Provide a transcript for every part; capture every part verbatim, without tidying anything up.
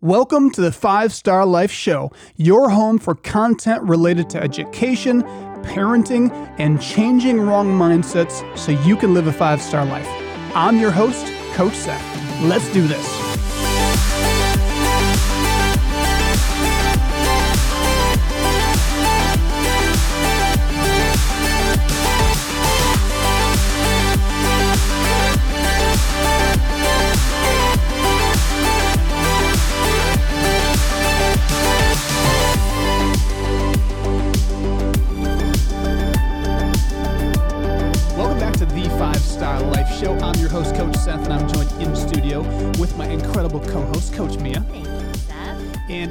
Welcome to the Five Star Life Show, your home for content related to education, parenting, and changing wrong mindsets so you can live a five-star life. I'm your host, Coach Seth. Let's do this.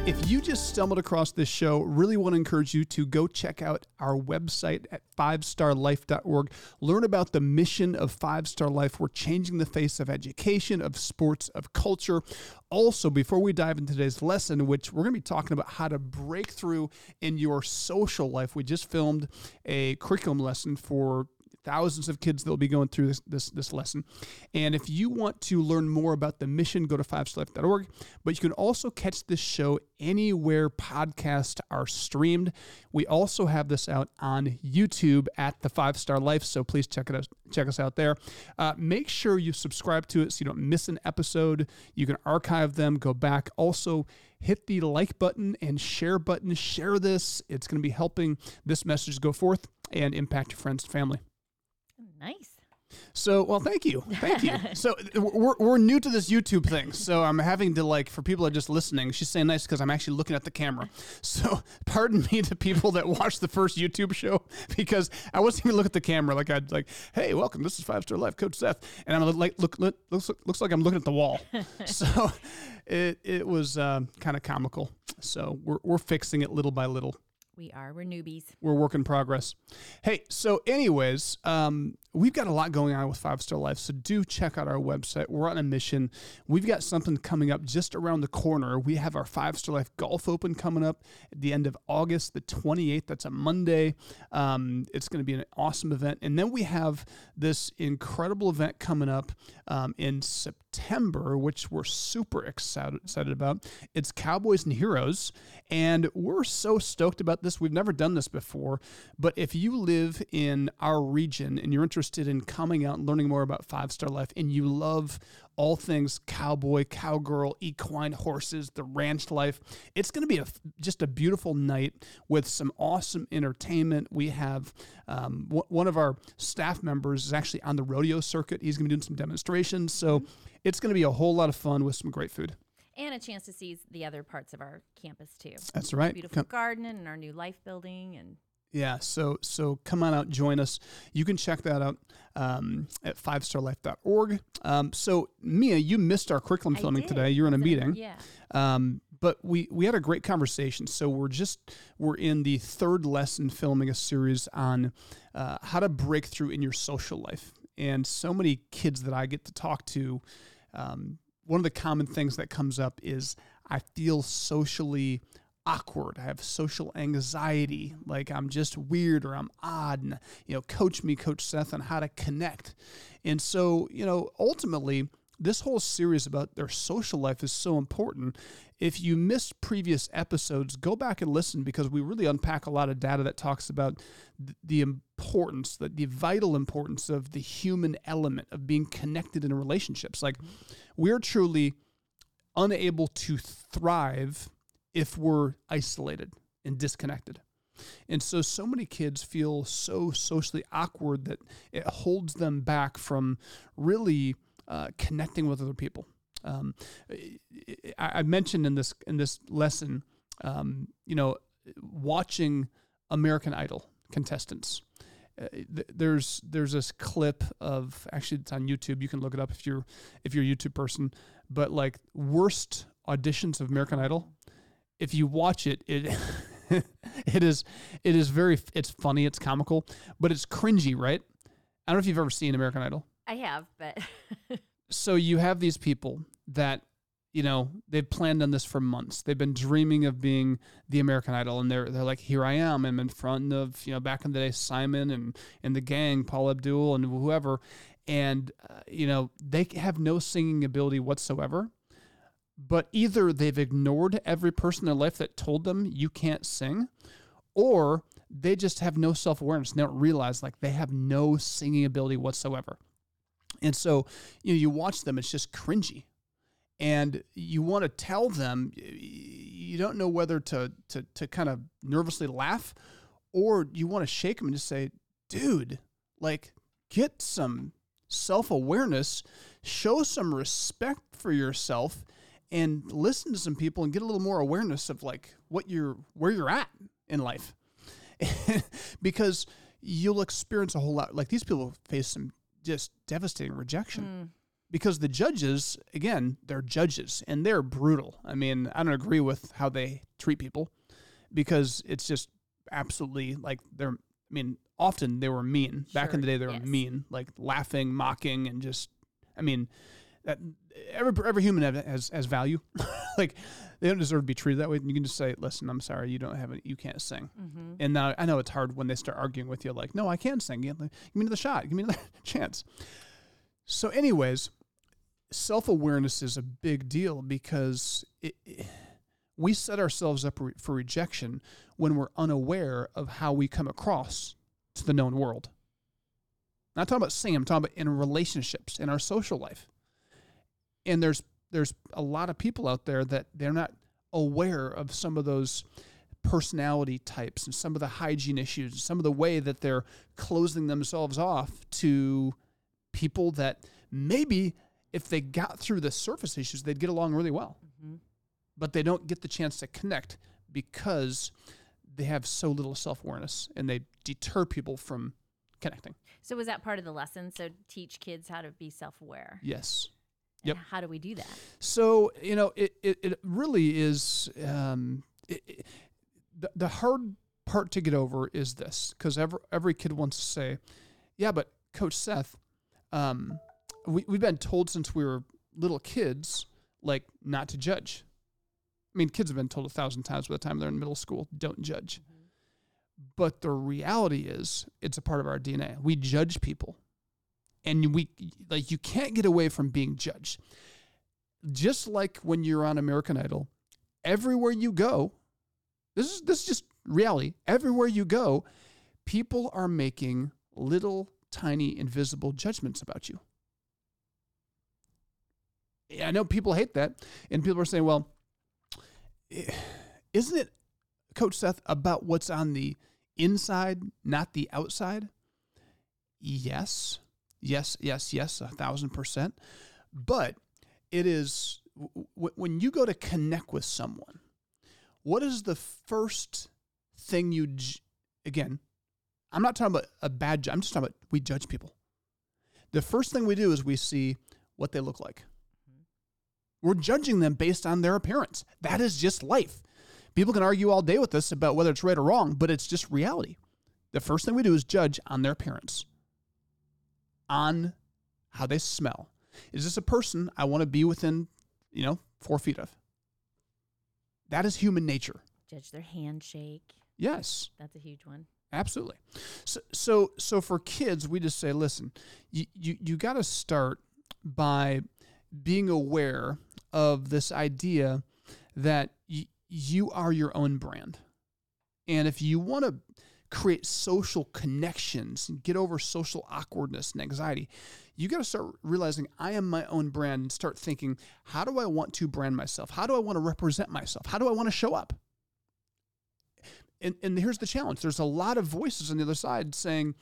If you just stumbled across this show, really want to encourage you to go check out our website at five star life dot org. Learn about the mission of Five Star Life. We're changing the face of education, of sports, of culture. Also, before we dive into today's lesson, which we're going to be talking about how to break through in your social life, we just filmed a curriculum lesson for thousands of kids that will be going through this, this this lesson. And if you want to learn more about the mission, go to five star life dot org. But you can also catch this show anywhere podcasts are streamed. We also have this out on YouTube at the Five Star Life, so please check it out. Check us out there. Uh, make sure you subscribe to it so you don't miss an episode. You can archive them, go back. Also, hit the like button and share button. Share this. It's going to be helping this message go forth and impact your friends and family. Nice. So, well, thank you. Thank you. So we're we're new to this YouTube thing. So I'm having to, like, for people that are just listening, she's saying nice because I'm actually looking at the camera. So pardon me to people that watched the first YouTube show because I wasn't even looking at the camera. Like, I'd like, hey, welcome. This is Five Star Life, Coach Seth. And I'm like, look, look looks, looks like I'm looking at the wall. So it it was um, kind of comical. So we're we're fixing it little by little. We are. We're newbies. We're work in progress. Hey, so anyways, um, we've got a lot going on with Five Star Life, so do check out our website. We're on a mission. We've got something coming up just around the corner. We have our Five Star Life Golf Open coming up at the end of August, the twenty-eighth. That's a Monday. Um, it's going to be an awesome event. And then we have this incredible event coming up um, in September, which we're super excited, excited about. It's Cowboys and Heroes, and we're so stoked about this. This. We've never done this before, but if you live in our region and you're interested in coming out and learning more about Five Star Life and you love all things cowboy, cowgirl, equine, horses, the ranch life, it's going to be a, just a beautiful night with some awesome entertainment. We have um, w- one of our staff members is actually on the rodeo circuit. He's going to be doing some demonstrations, so it's going to be a whole lot of fun with some great food. And a chance to see the other parts of our campus, too. That's right. Beautiful come. garden and our new life building. and Yeah, so so come on out, join us. You can check that out um, at five star life dot org. Um, so, Mia, you missed our curriculum I filming did. today. You were in a meeting. Yeah. Um, but we, we had a great conversation. So we're just, we're in the third lesson filming a series on uh, how to break through in your social life. And so many kids that I get to talk to, um, one of the common things that comes up is I feel socially awkward. I have social anxiety, like I'm just weird or I'm odd. And, you know, coach me, Coach Seth, on how to connect. And so, you know, ultimately, this whole series about their social life is so important. If you missed previous episodes, go back and listen because we really unpack a lot of data that talks about the importance, the, the vital importance of the human element of being connected in relationships. Like, we're truly unable to thrive if we're isolated and disconnected. And so, so many kids feel so socially awkward that it holds them back from really Uh, connecting with other people. Um, I, I mentioned in this in this lesson, um, you know, watching American Idol contestants. Uh, th- there's there's this clip of, actually it's on YouTube. You can look it up if you're if you're a YouTube person. But like worst auditions of American Idol, if you watch it, it it is it is very it's funny, it's comical, but it's cringy, right? I don't know if you've ever seen American Idol. I have, but... So you have these people that, you know, they've planned on this for months. They've been dreaming of being the American Idol, and they're they're like, here I am. I'm in front of, you know, back in the day, Simon and, and the gang, Paula Abdul and whoever. And, uh, you know, they have no singing ability whatsoever, but either they've ignored every person in their life that told them you can't sing, or they just have no self-awareness and they don't realize like they have no singing ability whatsoever. And so, you know, you watch them, it's just cringy. And you want to tell them, you don't know whether to to to kind of nervously laugh, or you want to shake them and just say, dude, like, get some self-awareness, show some respect for yourself, and listen to some people and get a little more awareness of like what you're, where you're at in life. Because you'll experience a whole lot. Like, these people face some just devastating rejection. Mm. Because the judges, again, they're judges and they're brutal. I mean, I don't agree with how they treat people, because it's just absolutely like they're, I mean, often they were mean. Sure. Back in the day, they were yes. mean, like laughing, mocking, and just, I mean, that, every every human has, has value. Like, they don't deserve to be treated that way. And you can just say, listen, I'm sorry, you don't have it, you can't sing. Mm-hmm. And now I know it's hard when they start arguing with you, like, no, I can sing. Give me another shot. Give me another chance. So anyways, self-awareness is a big deal, because it, it, we set ourselves up re- for rejection when we're unaware of how we come across to the known world. Not talking about singing, I'm talking about in relationships, in our social life. And there's there's a lot of people out there that they're not aware of some of those personality types and some of the hygiene issues, and some of the way that they're closing themselves off to people that maybe if they got through the surface issues, they'd get along really well. Mm-hmm. But they don't get the chance to connect because they have so little self-awareness, and they deter people from connecting. So was that part of the lesson? So teach kids how to be self-aware. Yes. And yep. How do we do that? So, you know, it, it, it really is um, it, it, the, the hard part to get over is this, because every, every kid wants to say, yeah, but Coach Seth, Um, we, we've been told since we were little kids, like, not to judge. I mean, kids have been told a thousand times by the time they're in middle school, don't judge. Mm-hmm. But the reality is, it's a part of our D N A. We judge people, and we, like, you can't get away from being judged. Just like when you're on American Idol, everywhere you go, this is, this is just reality. Everywhere you go, people are making little tiny, invisible judgments about you. I know people hate that, and people are saying, well, isn't it, Coach Seth, about what's on the inside, not the outside? Yes, yes, yes, yes, a thousand percent. But it is, w- when you go to connect with someone, what is the first thing you, j- again, I'm not talking about a bad job. I'm just talking about we judge people. The first thing we do is we see what they look like. We're judging them based on their appearance. That is just life. People can argue all day with us about whether it's right or wrong, but it's just reality. The first thing we do is judge on their appearance, on how they smell. Is this a person I want to be within, you know, four feet of? That is human nature. Judge their handshake. Yes. That's a huge one. Absolutely. So, so, so for kids, we just say, listen, you, you, you got to start by being aware of this idea that y- you are your own brand. And if you want to create social connections and get over social awkwardness and anxiety, you got to start realizing I am my own brand, and start thinking, how do I want to brand myself? How do I want to represent myself? How do I want to show up? And, and here's the challenge. There's a lot of voices on the other side saying,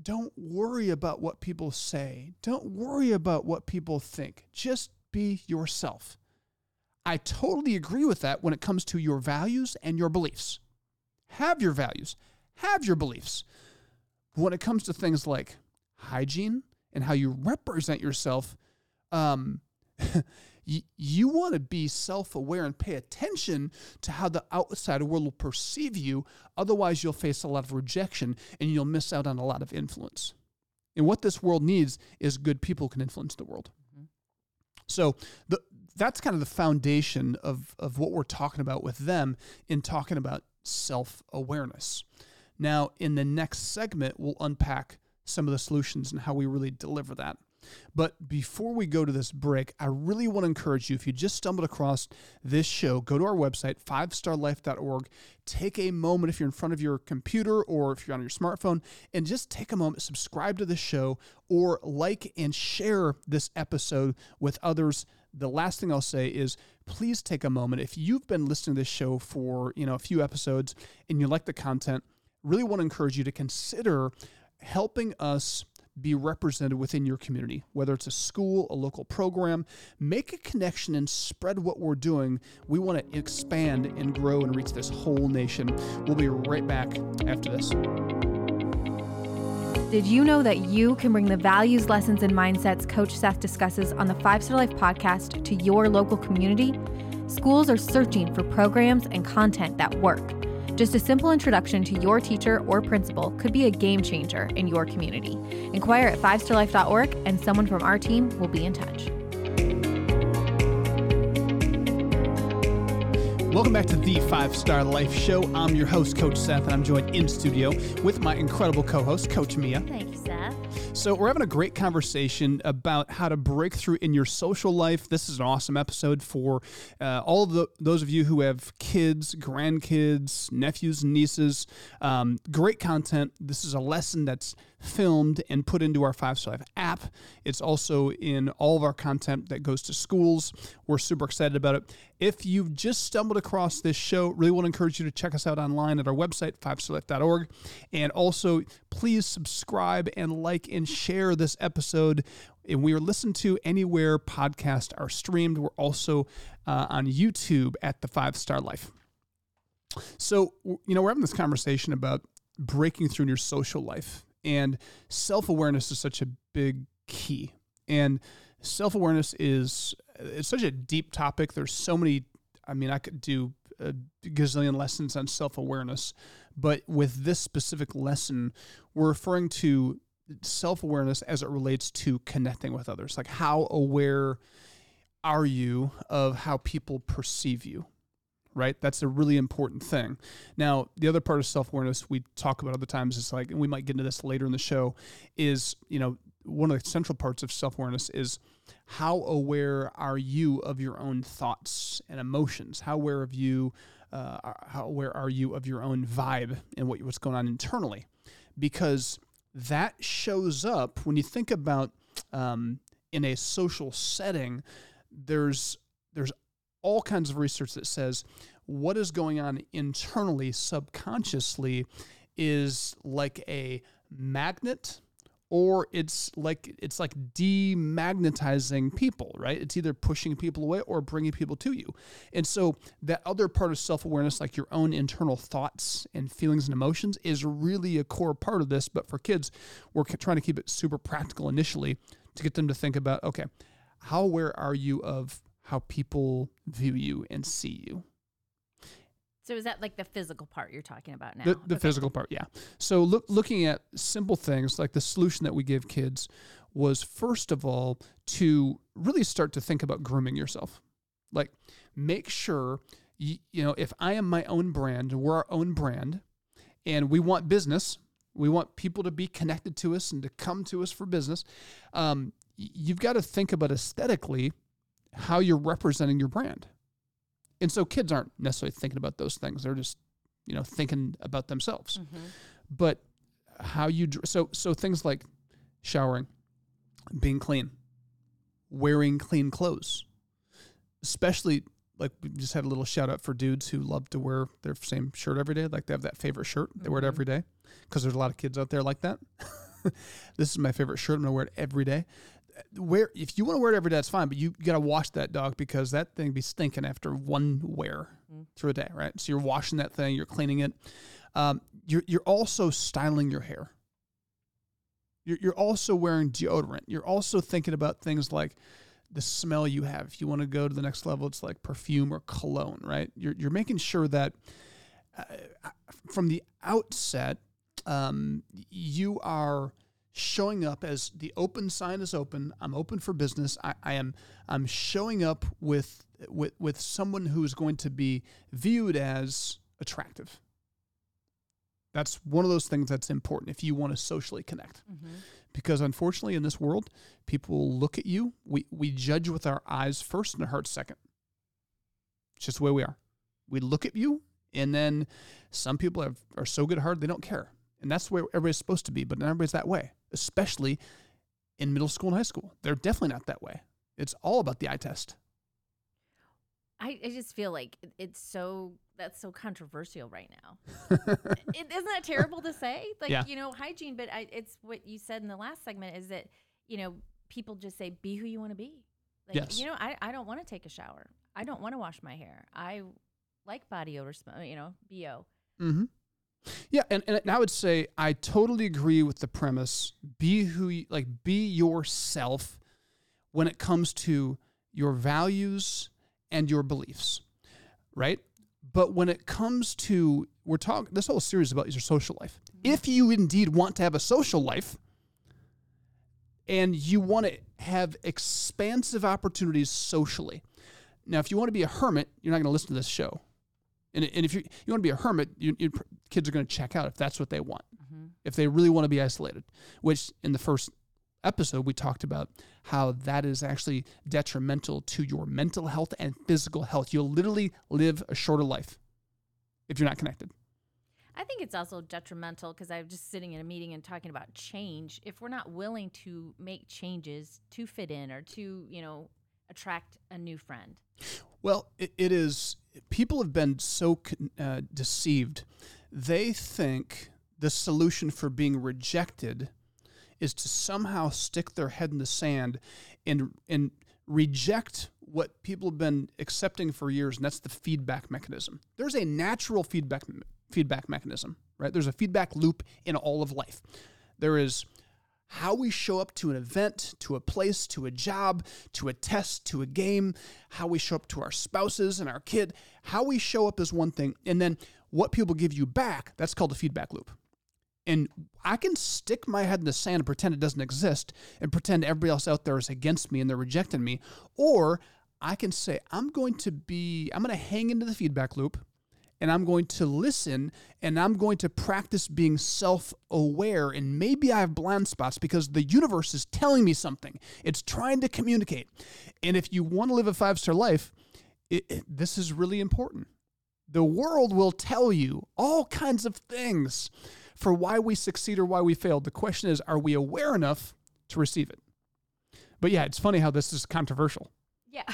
don't worry about what people say. Don't worry about what people think. Just be yourself. I totally agree with that when it comes to your values and your beliefs. Have your values. Have your beliefs. But when it comes to things like hygiene and how you represent yourself, um, You, you want to be self-aware and pay attention to how the outside world will perceive you. Otherwise, you'll face a lot of rejection and you'll miss out on a lot of influence. And what this world needs is good people who can influence the world. Mm-hmm. So the, that's kind of the foundation of, of what we're talking about with them in talking about self-awareness. Now, in the next segment, we'll unpack some of the solutions and how we really deliver that. But before we go to this break, I really want to encourage you, if you just stumbled across this show, go to our website, five star life dot org. Take a moment if you're in front of your computer or if you're on your smartphone, and just take a moment, subscribe to the show, or like and share this episode with others. The last thing I'll say is please take a moment. If you've been listening to this show for, you know, a few episodes and you like the content, really want to encourage you to consider helping us be represented within your community, whether it's a school, a local program. Make a connection and spread what we're doing. We want to expand and grow and reach this whole nation. We'll be right back after this. Did you know that you can bring the values, lessons, and mindsets Coach Seth discusses on the Five Star Life podcast to your local community? Schools are searching for programs and content that work. Just a simple introduction to your teacher or principal could be a game changer in your community. Inquire at five star life dot org and someone from our team will be in touch. Welcome back to the Five Star Life Show. I'm your host, Coach Seth, and I'm joined in studio with my incredible co-host, Coach Mia. Thank you, Seth. So we're having a great conversation about how to break through in your social life. This is an awesome episode for uh, all of the, those of you who have kids, grandkids, nephews, nieces. Um, great content. This is a lesson that's filmed and put into our Five Star Life app. It's also in all of our content that goes to schools. We're super excited about it. If you've just stumbled across this show, really want to encourage you to check us out online at our website, five star life dot org. And also, please subscribe and like and share this episode. And we are listened to anywhere podcasts are streamed. We're also uh, on YouTube at the Five Star Life. So, you know, we're having this conversation about breaking through in your social life. And self-awareness is such a big key. And self-awareness is it's such a deep topic. There's so many, I mean, I could do a gazillion lessons on self-awareness, but with this specific lesson, we're referring to self-awareness as it relates to connecting with others. Like, how aware are you of how people perceive you, right? That's a really important thing. Now, the other part of self-awareness we talk about other times is like, and we might get into this later in the show, is, you know, one of the central parts of self-awareness is how aware are you of your own thoughts and emotions? How aware of you, uh, how aware are you of your own vibe and what what's going on internally? Because that shows up when you think about um, in a social setting. There's there's all kinds of research that says what is going on internally, subconsciously, is like a magnet. Or it's like it's like demagnetizing people, right? It's either pushing people away or bringing people to you. And so that other part of self-awareness, like your own internal thoughts and feelings and emotions, is really a core part of this. But for kids, we're trying to keep it super practical initially to get them to think about, okay, how aware are you of how people view you and see you? So is that like the physical part you're talking about now? The, the okay. physical part, yeah. So look, looking at simple things, like the solution that we give kids was, first of all, to really start to think about grooming yourself. Like, make sure, you, you know, if I am my own brand, we're our own brand, and we want business, we want people to be connected to us and to come to us for business, um, you've got to think about aesthetically how you're representing your brand. And so kids aren't necessarily thinking about those things. They're just, you know, thinking about themselves. Mm-hmm. But how you, so so things like showering, being clean, wearing clean clothes, especially like we just had a little shout out for dudes who love to wear their same shirt every day. Like, they have that favorite shirt. They mm-hmm. wear it every day because there's a lot of kids out there like that. This is my favorite shirt. I'm going to wear it every day. Wear, if you want to wear it every day, that's fine, but you, you got to wash that dog because that thing be stinking after one wear mm. through a day, right? So you're washing that thing, you're cleaning it. Um, you're you're also styling your hair. You're you're also wearing deodorant. You're also thinking about things like the smell you have. If you want to go to the next level, it's like perfume or cologne, right? You're you're making sure that uh, from the outset, um, you are showing up as the open sign is open. I'm open for business. I, I am I'm showing up with with with someone who is going to be viewed as attractive. That's one of those things that's important if you want to socially connect. Mm-hmm. Because unfortunately in this world, people look at you. We we judge with our eyes first and our hearts second. It's just the way we are. We look at you, and then some people have, are so good at heart, they don't care. And that's where everybody's supposed to be, but not everybody's that way, especially in middle school and high school. They're definitely not that way. It's all about the eye test. I, I just feel like it's so... that's so controversial right now. It, isn't that terrible to say? Like, yeah. you know, hygiene, but I, it's what you said in the last segment is that, you know, people just say, be who you want to be. Like, yes. you know, I, I don't want to take a shower. I don't want to wash my hair. I like body odor, smell, you know, B O. Mm-hmm. Yeah. And, and I would say, I totally agree with the premise. Be who you, like, be yourself when it comes to your values and your beliefs. Right. But when it comes to, we're talking, this whole series is about your social life. Mm-hmm. If you indeed want to have a social life and you want to have expansive opportunities socially. Now, if you want to be a hermit, you're not going to listen to this show. And, and if you you want to be a hermit, you, your kids are going to check out if that's what they want. Mm-hmm. If they really want to be isolated, which in the first episode, we talked about how that is actually detrimental to your mental health and physical health. You'll literally live a shorter life if you're not connected. I think it's also detrimental because I'm just sitting in a meeting and talking about change. If we're not willing to make changes to fit in or to, you know, attract a new friend. Well, it, it is. People have been so uh, deceived. They think the solution for being rejected is to somehow stick their head in the sand and and reject what people have been accepting for years, and that's the feedback mechanism. There's a natural feedback feedback mechanism, right? There's a feedback loop in all of life. There is how we show up to an event, to a place, to a job, to a test, to a game, how we show up to our spouses and our kid. How we show up is one thing, and then what people give you back, that's called the feedback loop. And I can stick my head in the sand and pretend it doesn't exist and pretend everybody else out there is against me and they're rejecting me. Or I can say, I'm going to be, I'm going to hang into the feedback loop and I'm going to listen and I'm going to practice being self-aware. And maybe I have blind spots because the universe is telling me something. It's trying to communicate. And if you want to live a five-star life, it, it, this is really important. The world will tell you all kinds of things for why we succeed or why we failed. The question is, are we aware enough to receive it? But yeah, it's funny how this is controversial. Yeah.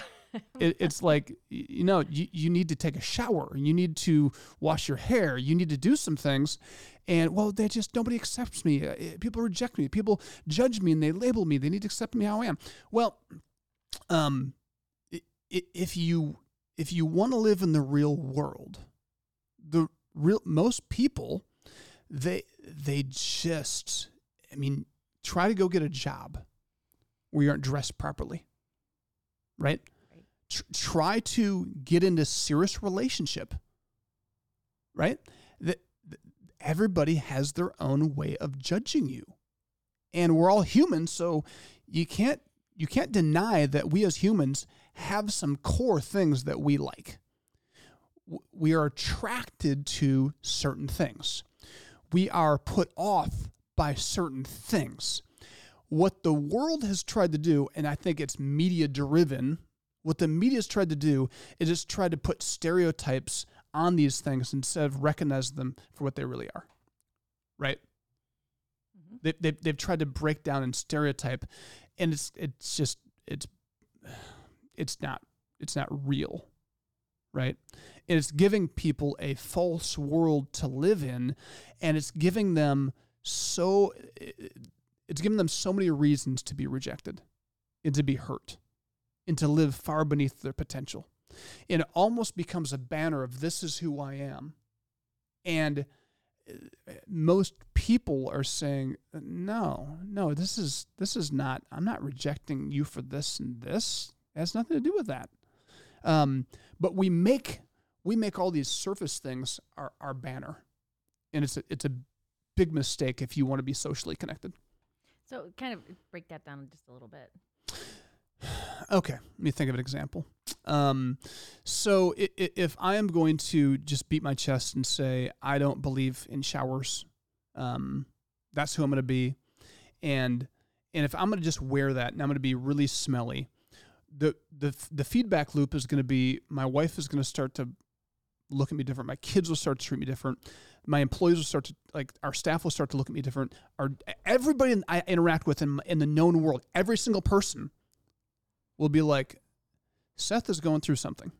it, it's like, you know, you, you need to take a shower. You need to wash your hair. You need to do some things. And, well, they just, nobody accepts me. People reject me. People judge me and they label me. They need to accept me how I am. Well, um, if you if you want to live in the real world, the real most people... They they just, I mean, try to go get a job where you aren't dressed properly, right? right. Tr- try to get into serious relationship, right? That everybody has their own way of judging you, and we're all human, so you can't you can't deny that we as humans have some core things that we like. W- we are attracted to certain things. We are put off by certain things. What the world has tried to do, and I think it's media-driven, what the media's tried to do is it's tried to put stereotypes on these things instead of recognize them for what they really are, right? Mm-hmm. They, they, they've tried to break down and stereotype, and it's it's just it's it's not it's not real. Right? And it's giving people a false world to live in, and it's giving them so it's giving them so many reasons to be rejected and to be hurt and to live far beneath their potential. And it almost becomes a banner of this is who I am. And most people are saying, no, no, this is this is not, I'm not rejecting you for this and this. It has nothing to do with that. Um, but we make we make all these surface things our, our banner, and it's a, it's a big mistake if you want to be socially connected. So, kind of break that down just a little bit. Okay, let me think of an example. Um, so if, if I am going to just beat my chest and say, I don't believe in showers, um, that's who I'm going to be. And, and if I'm going to just wear that and I'm going to be really smelly, the, the, the feedback loop is going to be, my wife is going to start to look at me different. My kids will start to treat me different. My employees will start to, like, our staff will start to look at me different. Our, everybody I interact with in, in the known world, every single person will be like, Seth is going through something.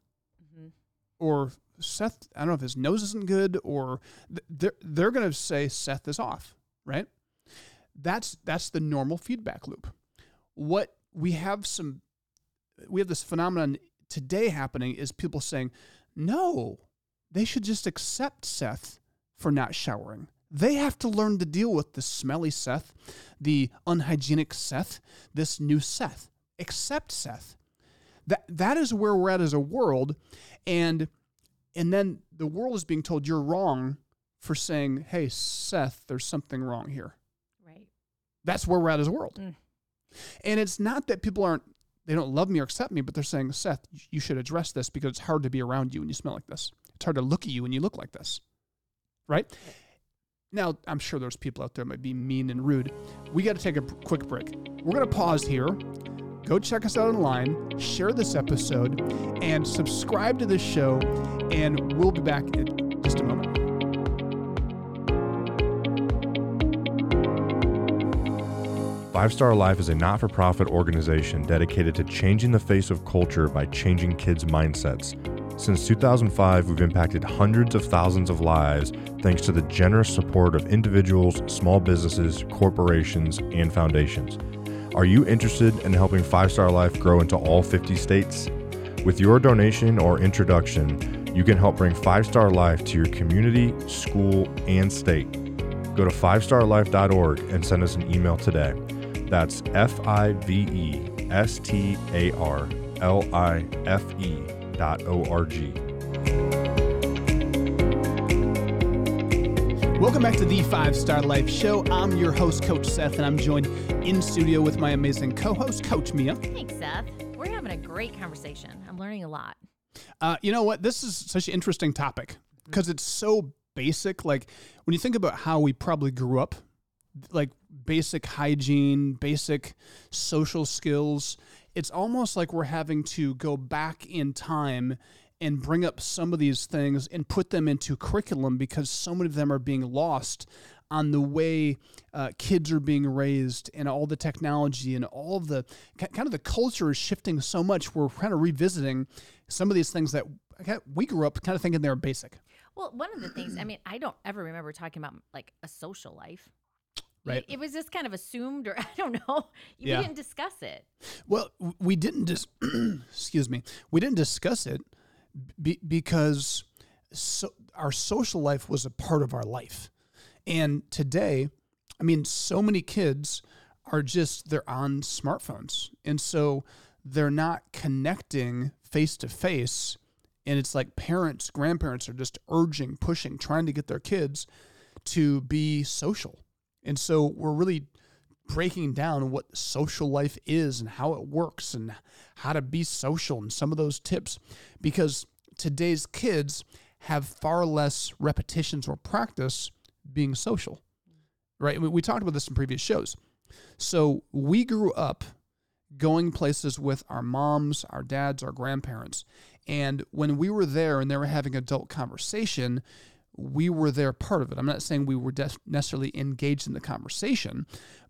Mm-hmm. Or Seth, I don't know if his nose isn't good, or th- they're, they're going to say Seth is off, right? That's, that's the normal feedback loop. What we have some, we have this phenomenon today happening is people saying, no, they should just accept Seth for not showering. They have to learn to deal with the smelly Seth, the unhygienic Seth, this new Seth. Accept Seth. That that is where we're at as a world, and and then the world is being told you're wrong for saying, "Hey, Seth, there's something wrong here." Right. That's where we're at as a world, mm. and it's not that people aren't they don't love me or accept me, but they're saying, "Seth, you should address this because it's hard to be around you when you smell like this. It's hard to look at you when you look like this." Right? Now, I'm sure there's people out there that might be mean and rude. We got to take a quick break. We're gonna pause here. Go check us out online, share this episode, and subscribe to this show, and we'll be back in just a moment. Five Star Life is a not-for-profit organization dedicated to changing the face of culture by changing kids' mindsets. Since two thousand five, we've impacted hundreds of thousands of lives thanks to the generous support of individuals, small businesses, corporations, and foundations. Are you interested in helping Five Star Life grow into all fifty states? With your donation or introduction, you can help bring Five Star Life to your community, school, and state. Go to five star life dot org and send us an email today. That's F-I-V-E-S-T-A-R-L-I-F-E dot O-R-G. Welcome back to the Five Star Life Show. I'm your host, Coach Seth, and I'm joined in studio with my amazing co-host, Coach Mia. Thanks, Seth. We're having a great conversation. I'm learning a lot. Uh, you know what? This is such an interesting topic because mm-hmm. it's so basic. Like, when you think about how we probably grew up, like basic hygiene, basic social skills, it's almost like we're having to go back in time and bring up some of these things and put them into curriculum because so many of them are being lost on the way uh, kids are being raised, and all the technology and all the kind of the culture is shifting so much. We're kind of revisiting some of these things that we grew up kind of thinking they were basic. Well, one of the things, I mean, I don't ever remember talking about like a social life. Right. It was just kind of assumed, or I don't know. We yeah. didn't discuss it. Well, we didn't just, dis- excuse me, we didn't discuss it. Be, because so, our social life was a part of our life. And today, I mean, so many kids are just, they're on smartphones. And so they're not connecting face to face. And it's like parents, grandparents are just urging, pushing, trying to get their kids to be social. And so we're really breaking down what social life is and how it works and how to be social and some of those tips, because today's kids have far less repetitions or practice being social, right? We talked about this in previous shows. So we grew up going places with our moms, our dads, our grandparents. And when we were there and they were having adult conversation, we were there part of it. I'm not saying we were necessarily engaged in the conversation,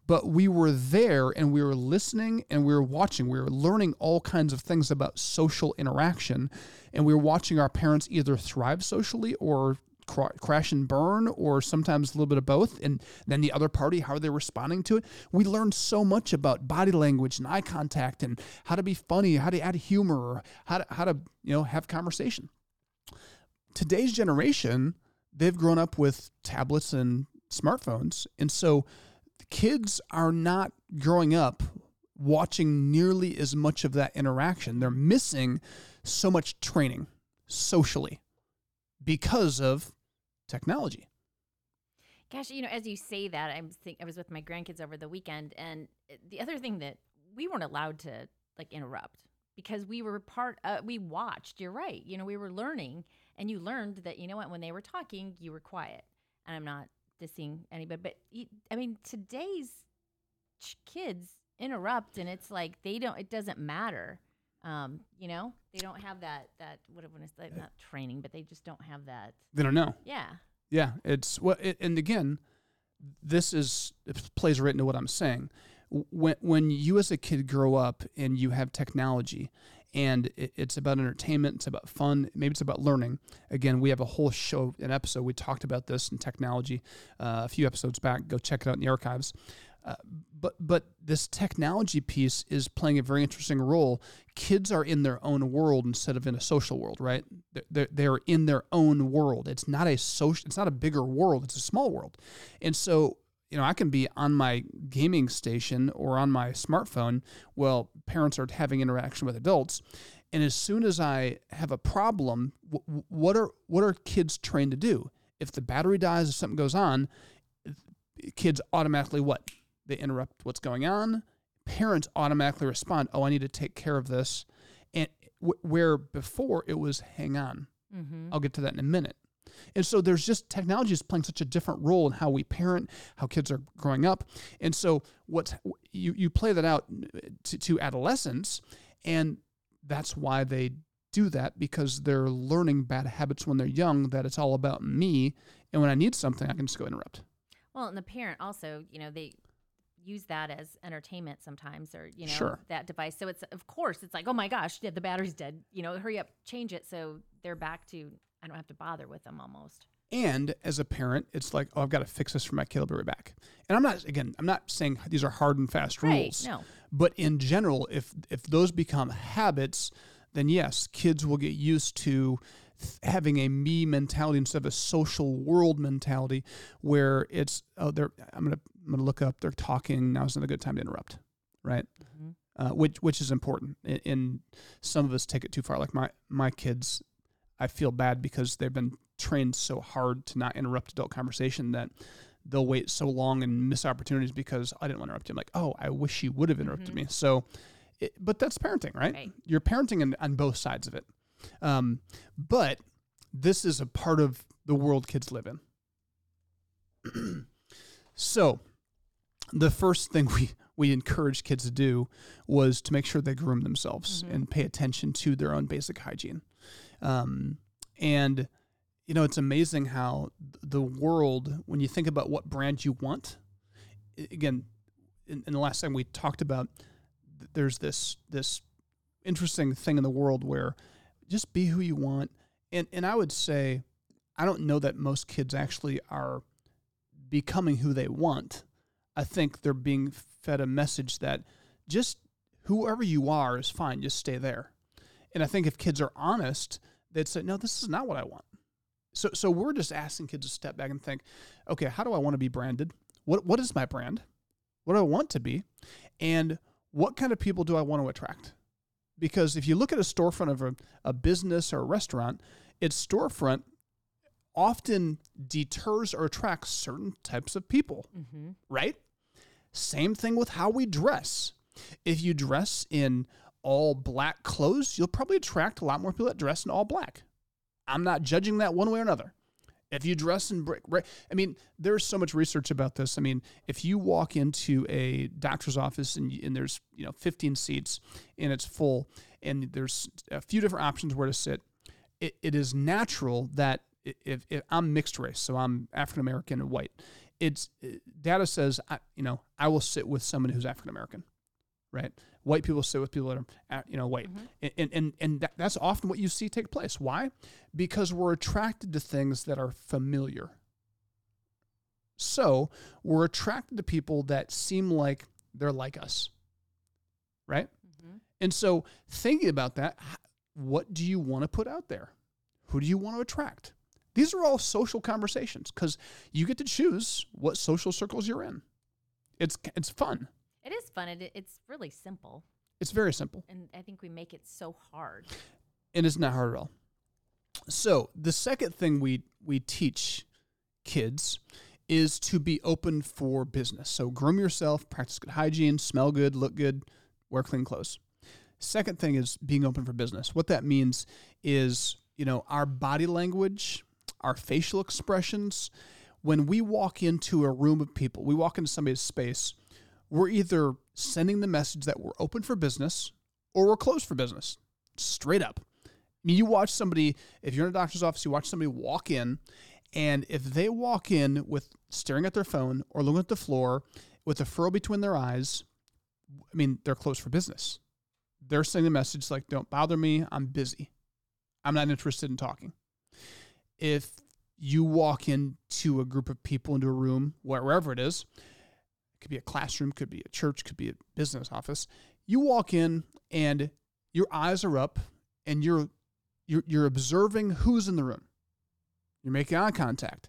but we were there and we were listening and we were watching. We were learning all kinds of things about social interaction, and we were watching our parents either thrive socially or cr- crash and burn, or sometimes a little bit of both. And then the other party, how are they responding to it? We learned so much about body language and eye contact and how to be funny, how to add humor, how to, how to you know have conversation. Today's generation, they've grown up with tablets and smartphones, and so kids are not growing up watching nearly as much of that interaction. They're missing so much training socially because of technology. Gosh, you know, as you say that, I'm think I was with my grandkids over the weekend, and the other thing that we weren't allowed to like interrupt because we were part, uh, we watched, you're right. You know, we were learning, and you learned that, you know what, when they were talking, you were quiet. And I'm not dissing anybody, but I mean, today's kids interrupt, and it's like, they don't, it doesn't matter. Um, you know, they don't have that, that, what I want to say, not training, but they just don't have that. They don't know. Yeah. Yeah. It's well, it, and again, this is, it plays right into what I'm saying. When when you as a kid grow up and you have technology and it, it's about entertainment, it's about fun, maybe it's about learning. Again, we have a whole show, an episode, we talked about this in technology uh, a few episodes back. Go check it out in the archives. Uh, but but this technology piece is playing a very interesting role. Kids are in their own world instead of in a social world, right? They're, they're in their own world. It's not a social, it's not a bigger world. It's a small world. And so, you know, I can be on my gaming station or on my smartphone while parents are having interaction with adults. And as soon as I have a problem, w- what are what are kids trained to do? If the battery dies, if something goes on, kids automatically what? They interrupt what's going on. Parents automatically respond, oh, I need to take care of this. And w- where before it was, hang on. Mm-hmm. I'll get to that in a minute. And so there's just technology is playing such a different role in how we parent, how kids are growing up. And so what's, you, you play that out to, to adolescents, and that's why they do that, because they're learning bad habits when they're young, that it's all about me. And when I need something, I can just go interrupt. Well, and the parent also, you know, they use that as entertainment sometimes, or, you know, sure. that device. So it's, of course, it's like, oh my gosh, the battery's dead. You know, hurry up, change it. So they're back to, I don't have to bother with them almost. And as a parent, it's like, oh, I've got to fix this for my kid. I'll be right back. And I'm not, again, I'm not saying these are hard and fast right, rules. No. But in general, if if those become habits, then yes, kids will get used to th- having a me mentality instead of a social world mentality, where it's, oh, they're, I'm going to I'm going to look up, they're talking, now's not a good time to interrupt, right? Mm-hmm. Uh, which which is important. And, and some of us take it too far. Like my, my kids, I feel bad because they've been trained so hard to not interrupt adult conversation that they'll wait so long and miss opportunities because I didn't want to interrupt you. I'm like, oh, I wish you would have interrupted mm-hmm. me. So, it, but that's parenting, right? right. You're parenting in, on both sides of it. Um, but this is a part of the world kids live in. So the first thing we, we encouraged kids to do was to make sure they groom themselves mm-hmm. and pay attention to their own basic hygiene. Um, and, you know, it's amazing how the world, when you think about what brand you want, again, in, in the last time we talked about, there's this this interesting thing in the world where just be who you want. And, and I would say, I don't know that most kids actually are becoming who they want. I think they're being fed a message that just whoever you are is fine, just stay there. And I think if kids are honest, they'd say, no, this is not what I want. So so we're just asking kids to step back and think, okay, how do I want to be branded? What What is my brand? What do I want to be? And what kind of people do I want to attract? Because if you look at a storefront of a, a business or a restaurant, its storefront often deters or attracts certain types of people, mm-hmm. right? Same thing with how we dress. If you dress in all black clothes, you'll probably attract a lot more people that dress in all black. I'm not judging that one way or another. If you dress in brick, right? I mean, there's so much research about this. I mean, if you walk into a doctor's office and, and there's, you know, fifteen seats and it's full and there's a few different options where to sit, it, it is natural that if, if I'm mixed race, so I'm African American and white, it's data says, I, you know, I will sit with someone who's African American. Right, white people sit with people that are, you know, white, mm-hmm. and and and that, that's often what you see take place. Why? Because we're attracted to things that are familiar. So we're attracted to people that seem like they're like us, right? Mm-hmm. And so thinking about that, what do you want to put out there? Who do you want to attract? These are all social conversations because you get to choose what social circles you're in. It's it's fun. It is fun. It, it's really simple. It's very simple. And I think we make it so hard. And it's not hard at all. So the second thing we, we teach kids is to be open for business. So groom yourself, practice good hygiene, smell good, look good, wear clean clothes. Second thing is being open for business. What that means is, you know, our body language, our facial expressions. When we walk into a room of people, we walk into somebody's space, we're either sending the message that we're open for business or we're closed for business, straight up. I mean, you watch somebody, if you're in a doctor's office, you watch somebody walk in, and if they walk in with staring at their phone or looking at the floor with a furrow between their eyes, I mean, they're closed for business. They're sending a message like, don't bother me, I'm busy. I'm not interested in talking. If you walk into a group of people, into a room, wherever it is, it could be a classroom, could be a church, could be a business office, you walk in and your eyes are up and you're you're, you're observing who's in the room. You're making eye contact.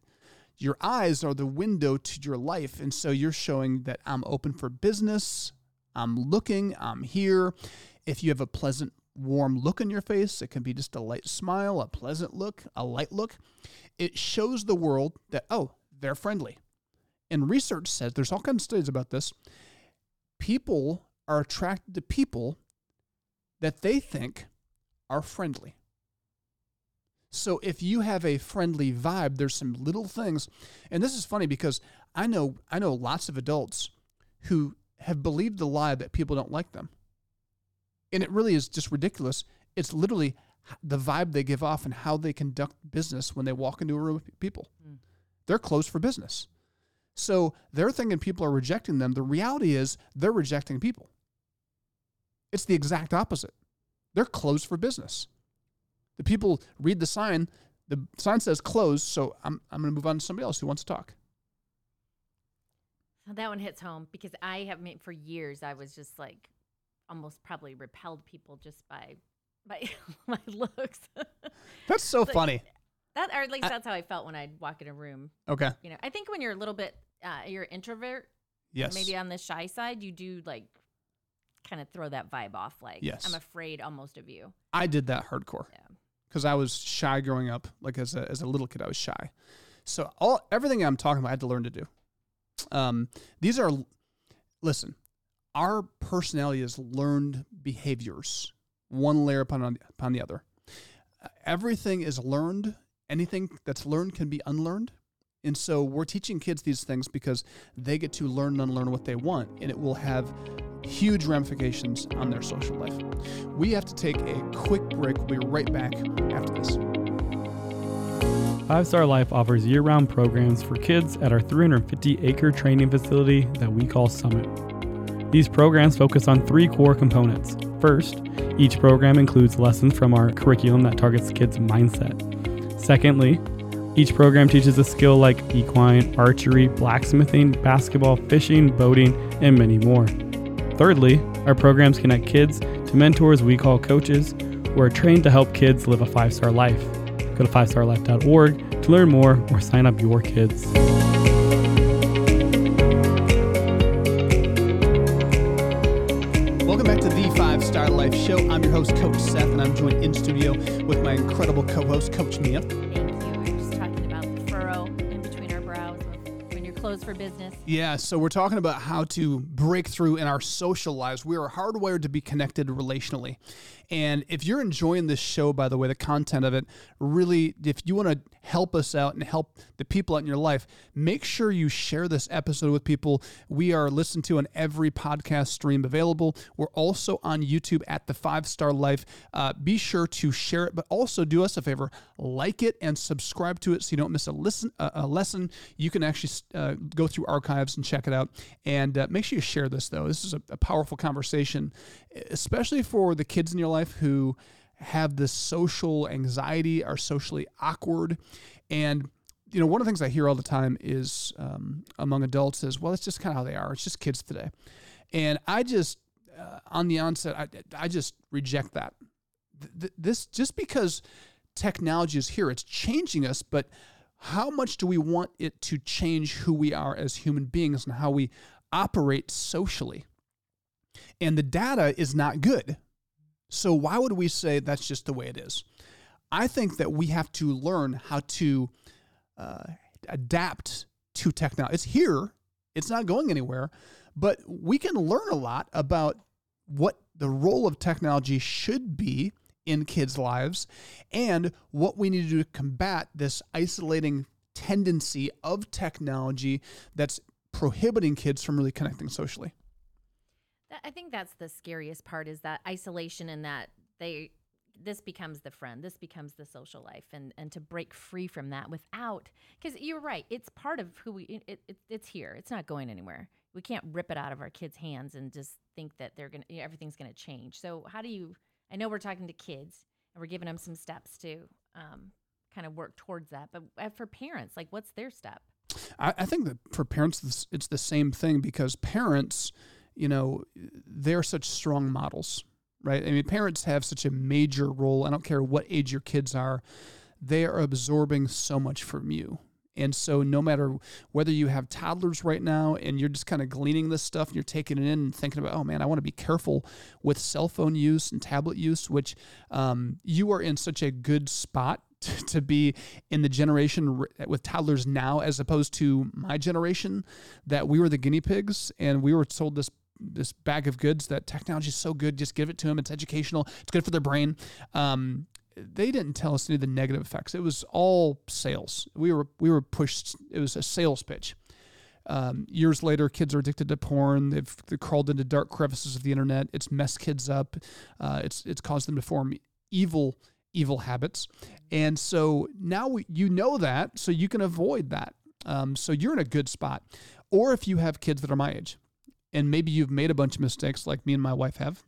Your eyes are the window to your life, and so you're showing that I'm open for business, I'm looking, I'm here. If you have a pleasant, warm look on your face, it can be just a light smile, a pleasant look, a light look. It shows the world that, oh, they're friendly. And research says, there's all kinds of studies about this, people are attracted to people that they think are friendly. So if you have a friendly vibe, there's some little things. And this is funny because I know I know lots of adults who have believed the lie that people don't like them. And it really is just ridiculous. It's literally the vibe they give off and how they conduct business when they walk into a room of people. Mm. They're closed for business. So they're thinking people are rejecting them. The reality is they're rejecting people. It's the exact opposite. They're closed for business. The people read the sign. The sign says closed, so I'm I'm going to move on to somebody else who wants to talk. Well, that one hits home because I have made, for years, I was just like, almost probably repelled people just by by my looks. That's so like, funny. That, or at least I, that's how I felt when I'd walk in a room. Okay. You know, I think when you're a little bit, uh, you're an introvert. Yes. Maybe on the shy side, you do like kind of throw that vibe off. Like, yes. I'm afraid almost of you. I did that hardcore. Yeah. Because I was shy growing up. Like as a as a little kid, I was shy. So all everything I'm talking about, I had to learn to do. Um, these are, listen. Our personality is learned behaviors, one layer upon, upon the other. Everything is learned. Anything that's learned can be unlearned. And so we're teaching kids these things because they get to learn and unlearn what they want, and it will have huge ramifications on their social life. We have to take a quick break. We'll be right back after this. Five Star Life offers year-round programs for kids at our three hundred fifty acre training facility that we call Summit. These programs focus on three core components. First, each program includes lessons from our curriculum that targets the kids' mindset. Secondly, each program teaches a skill like equine, archery, blacksmithing, basketball, fishing, boating, and many more. Thirdly, our programs connect kids to mentors we call coaches who are trained to help kids live a five-star life. Go to five star life dot org to learn more or sign up your kids. Show. I'm your host, Coach Seth, and I'm joined in studio with my incredible co-host, Coach Mia. Thank you. We were just talking about the furrow in between our brows when you're closed for business. Yeah, so we're talking about how to break through in our social lives. We are hardwired to be connected relationally. And if you're enjoying this show, by the way, the content of it, really, if you want to help us out and help the people out in your life, make sure you share this episode with people. We are listened to on every podcast stream available. We're also on YouTube at the Five Star Life. Uh, be sure to share it, but also do us a favor, like it and subscribe to it so you don't miss a listen uh, a lesson. You can actually uh, go through archives and check it out. And uh, make sure you share this, though. This is a, a powerful conversation, especially for the kids in your life who have this social anxiety, are socially awkward. And, you know, one of the things I hear all the time is um, among adults is, well, it's just kind of how they are. It's just kids today. And I just, uh, on the onset, I, I just reject that. Th- this, just because technology is here, it's changing us, but how much do we want it to change who we are as human beings and how we operate socially? And the data is not good. So why would we say that's just the way it is? I think that we have to learn how to uh, adapt to technology. It's here. It's not going anywhere. But we can learn a lot about what the role of technology should be in kids' lives and what we need to do to combat this isolating tendency of technology that's prohibiting kids from really connecting socially. I think that's the scariest part, is that isolation, and that they this becomes the friend, this becomes the social life, and, and to break free from that without, because you're right, it's part of who we, it, it, it's here, it's not going anywhere. We can't rip it out of our kids' hands and just think that they're gonna, you know, everything's gonna change. So how do you? I know we're talking to kids and we're giving them some steps to um, kind of work towards that, but for parents, like, what's their step? I, I think that for parents, it's the same thing, because parents, you know, they're such strong models, right? I mean, parents have such a major role. I don't care what age your kids are, they are absorbing so much from you. And so no matter whether you have toddlers right now and you're just kind of gleaning this stuff and you're taking it in and thinking about, oh man, I want to be careful with cell phone use and tablet use, which um, you are in such a good spot to, to be in the generation with toddlers now, as opposed to my generation, that we were the guinea pigs and we were sold this this bag of goods that technology is so good, just give it to them. It's educational. It's good for their brain. Um They didn't tell us any of the negative effects. It was all sales. We were we were pushed. It was a sales pitch. Um, years later, kids are addicted to porn. They've they're crawled into dark crevices of the internet. It's messed kids up. Uh, it's it's caused them to form evil evil habits. And so now we, you know that, so you can avoid that. Um, so you're in a good spot. Or if you have kids that are my age, and maybe you've made a bunch of mistakes, like me and my wife have.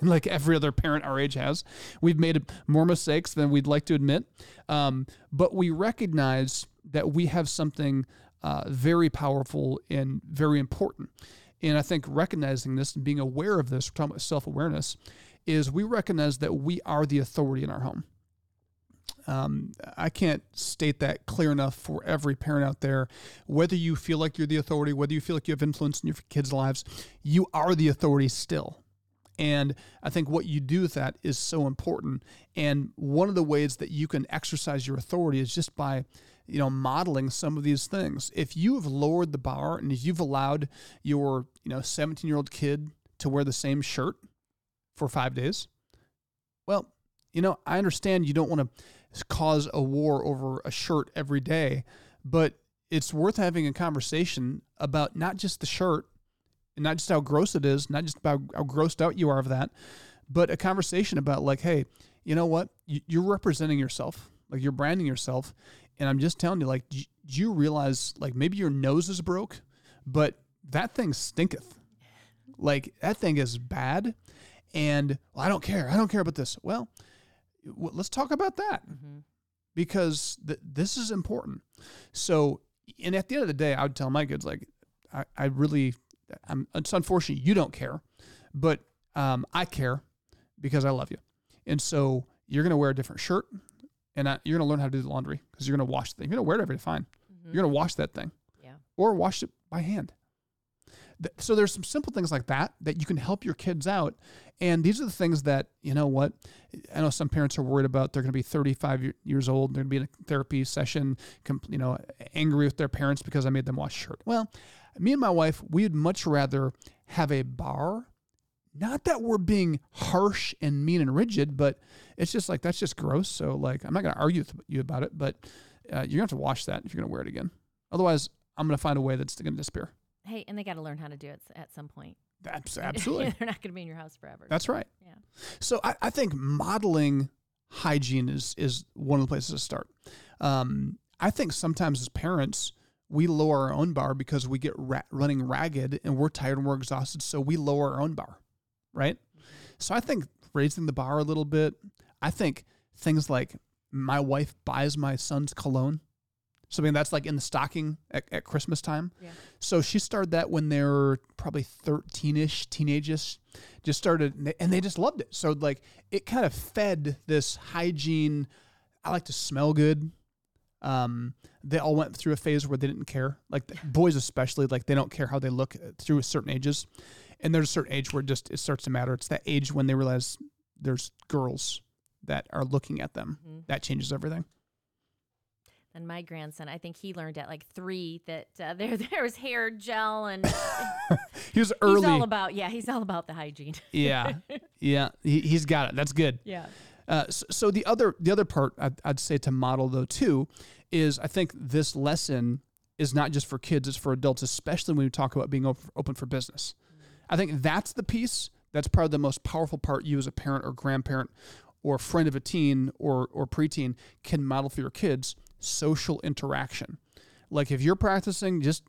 Like every other parent our age has. We've made more mistakes than we'd like to admit. Um, but we recognize that we have something uh, very powerful and very important. And I think recognizing this and being aware of this, we're talking about self-awareness, is we recognize that we are the authority in our home. Um, I can't state that clear enough for every parent out there. Whether you feel like you're the authority, whether you feel like you have influence in your kids' lives, you are the authority still. And I think what you do with that is so important. And one of the ways that you can exercise your authority is just by, you know, modeling some of these things. If you have lowered the bar and if you've allowed your, you know, seventeen-year-old kid to wear the same shirt for five days, well, you know, I understand you don't want to cause a war over a shirt every day, but it's worth having a conversation about not just the shirt, and not just how gross it is, not just about how grossed out you are of that, but a conversation about, like, hey, you know what? You're representing yourself, like you're branding yourself. And I'm just telling you, like, do you realize, like, maybe your nose is broke, but that thing stinketh. Like, that thing is bad. And well, I don't care. I don't care about this. Well, let's talk about that, mm-hmm. because th- this is important. So, and at the end of the day, I would tell my kids, like, I, I really... I'm, it's unfortunate you don't care, but um, I care because I love you. And so you're going to wear a different shirt, and I, you're going to learn how to do the laundry because you're going to wash the thing. You're going to wear it every time. Mm-hmm. You're going to wash that thing, yeah, or wash it by hand. Th- so there's some simple things like that that you can help your kids out. And these are the things that, you know what, I know some parents are worried about. They're going to be thirty-five years old. And they're going to be in a therapy session, comp- you know, angry with their parents because I made them wash a shirt. Well, me and my wife, we'd much rather have a bar. Not that we're being harsh and mean and rigid, but it's just like, that's just gross. So, like, I'm not going to argue with you about it, but uh, you're going to have to wash that if you're going to wear it again. Otherwise, I'm going to find a way that's going to disappear. Hey, and they got to learn how to do it at some point. That's absolutely. They're not going to be in your house forever. That's right. Yeah. So I, I think modeling hygiene is, is one of the places to start. Um, I think sometimes as parents, we lower our own bar because we get ra- running ragged and we're tired and we're exhausted. So we lower our own bar, right? So I think raising the bar a little bit. I think things like my wife buys my son's cologne, something that's like in the stocking at, at Christmas time. Yeah. So she started that when they were probably thirteen-ish, teenage-ish, just started, and they, and they just loved it. So, like, it kind of fed this hygiene. I like to smell good. Um, they all went through a phase where they didn't care. Like, the boys especially, like, they don't care how they look through certain ages. And there's a certain age where it just, it starts to matter. It's that age when they realize there's girls that are looking at them. Mm-hmm. That changes everything. And my grandson, I think he learned at like three that uh, there there was hair gel and he was early. He's all about yeah, he's all about the hygiene. yeah, yeah, he, he's got it. That's good. Yeah. Uh, so, so the other the other part I'd, I'd say to model though too is I think this lesson is not just for kids; it's for adults, especially when we talk about being open for, open for business. Mm-hmm. I think that's the piece that's probably the most powerful part you as a parent or grandparent or friend of a teen or or preteen can model for your kids. Social interaction. Like if you're practicing just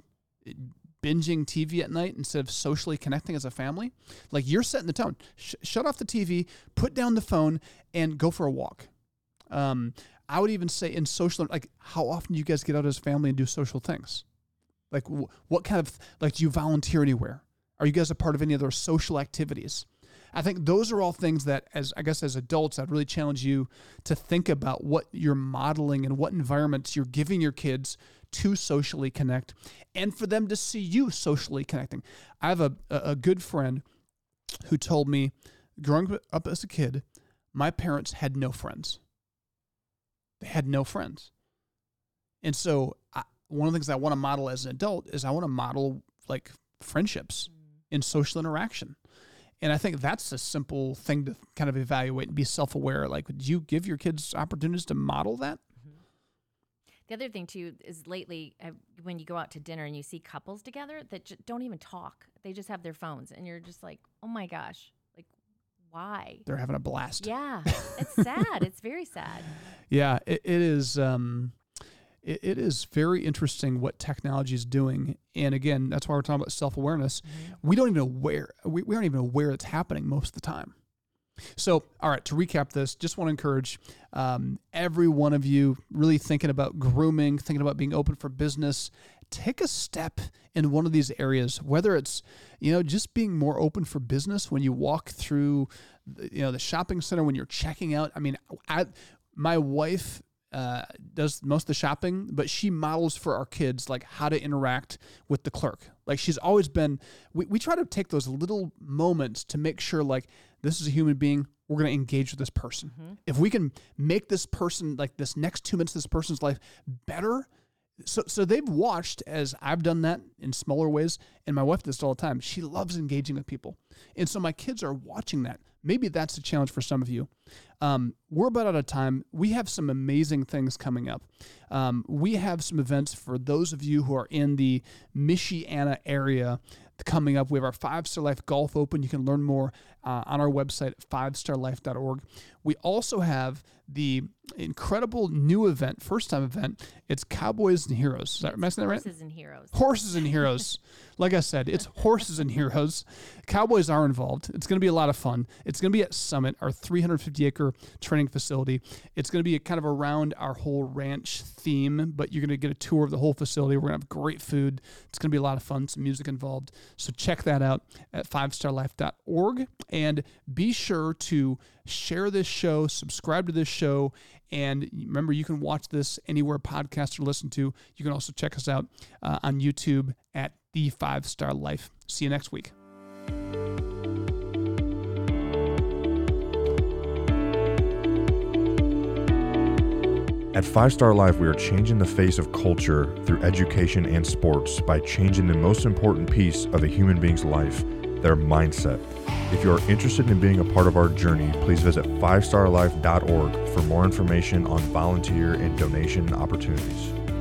binging T V at night instead of socially connecting as a family, like you're setting the tone. Sh- shut off the T V, put down the phone, and go for a walk. Um, I would even say in social, like how often do you guys get out as a family and do social things? Like wh- what kind of, like do you volunteer anywhere? Are you guys a part of any other social activities? I think those are all things that, as I guess as adults, I'd really challenge you to think about what you're modeling and what environments you're giving your kids to socially connect and for them to see you socially connecting. I have a, a good friend who told me, growing up as a kid, my parents had no friends. They had no friends. And so I, one of the things I want to model as an adult is I want to model like friendships and social interaction. And I think that's a simple thing to kind of evaluate and be self-aware. Like, would you give your kids opportunities to model that? Mm-hmm. The other thing, too, is lately uh, when you go out to dinner and you see couples together that j- don't even talk. They just have their phones. And you're just like, oh, my gosh. Like, why? They're having a blast. Yeah. It's sad. It's very sad. Yeah, it, it is. Um, it, it is very interesting what technology is doing. And again, that's why we're talking about self-awareness. We don't even know where, we, we aren't even aware it's happening most of the time. So, all right, to recap this, just want to encourage um, every one of you really thinking about grooming, thinking about being open for business. Take a step in one of these areas, whether it's, you know, just being more open for business when you walk through, you know, the shopping center, when you're checking out. I mean, I, my wife Uh, does most of the shopping, but she models for our kids like how to interact with the clerk. Like she's always been, we, we try to take those little moments to make sure like this is a human being, we're going to engage with this person. Mm-hmm. If we can make this person, like this next two minutes of this person's life better, so so they've watched as I've done that in smaller ways, and my wife does this all the time. She loves engaging with people. And so my kids are watching that. Maybe that's a challenge for some of you. Um, we're about out of time. We have some amazing things coming up. Um, we have some events for those of you who are in the Michiana area coming up. We have our Five Star Life Golf Open. You can learn more uh, on our website at five star life dot org. We also have the incredible new event, first-time event. It's Cowboys and Heroes. Is that, am I saying that right? Horses and Heroes. Horses and Heroes. Like I said, it's Horses and Heroes. Cowboys are involved. It's going to be a lot of fun. It's going to be at Summit, our three hundred fifty acre training facility. It's going to be a kind of around our whole ranch theme, but you're going to get a tour of the whole facility. We're going to have great food. It's going to be a lot of fun, some music involved. So check that out at five star life dot org. And be sure to share this show, subscribe to this show, and remember you can watch this anywhere podcasts are listened to. You can also check us out uh, on YouTube at The Five Star Life. See you next week. At Five Star Life, we are changing the face of culture through education and sports by changing the most important piece of a human being's life, their mindset. If you are interested in being a part of our journey, please visit five star life dot org for more information on volunteer and donation opportunities.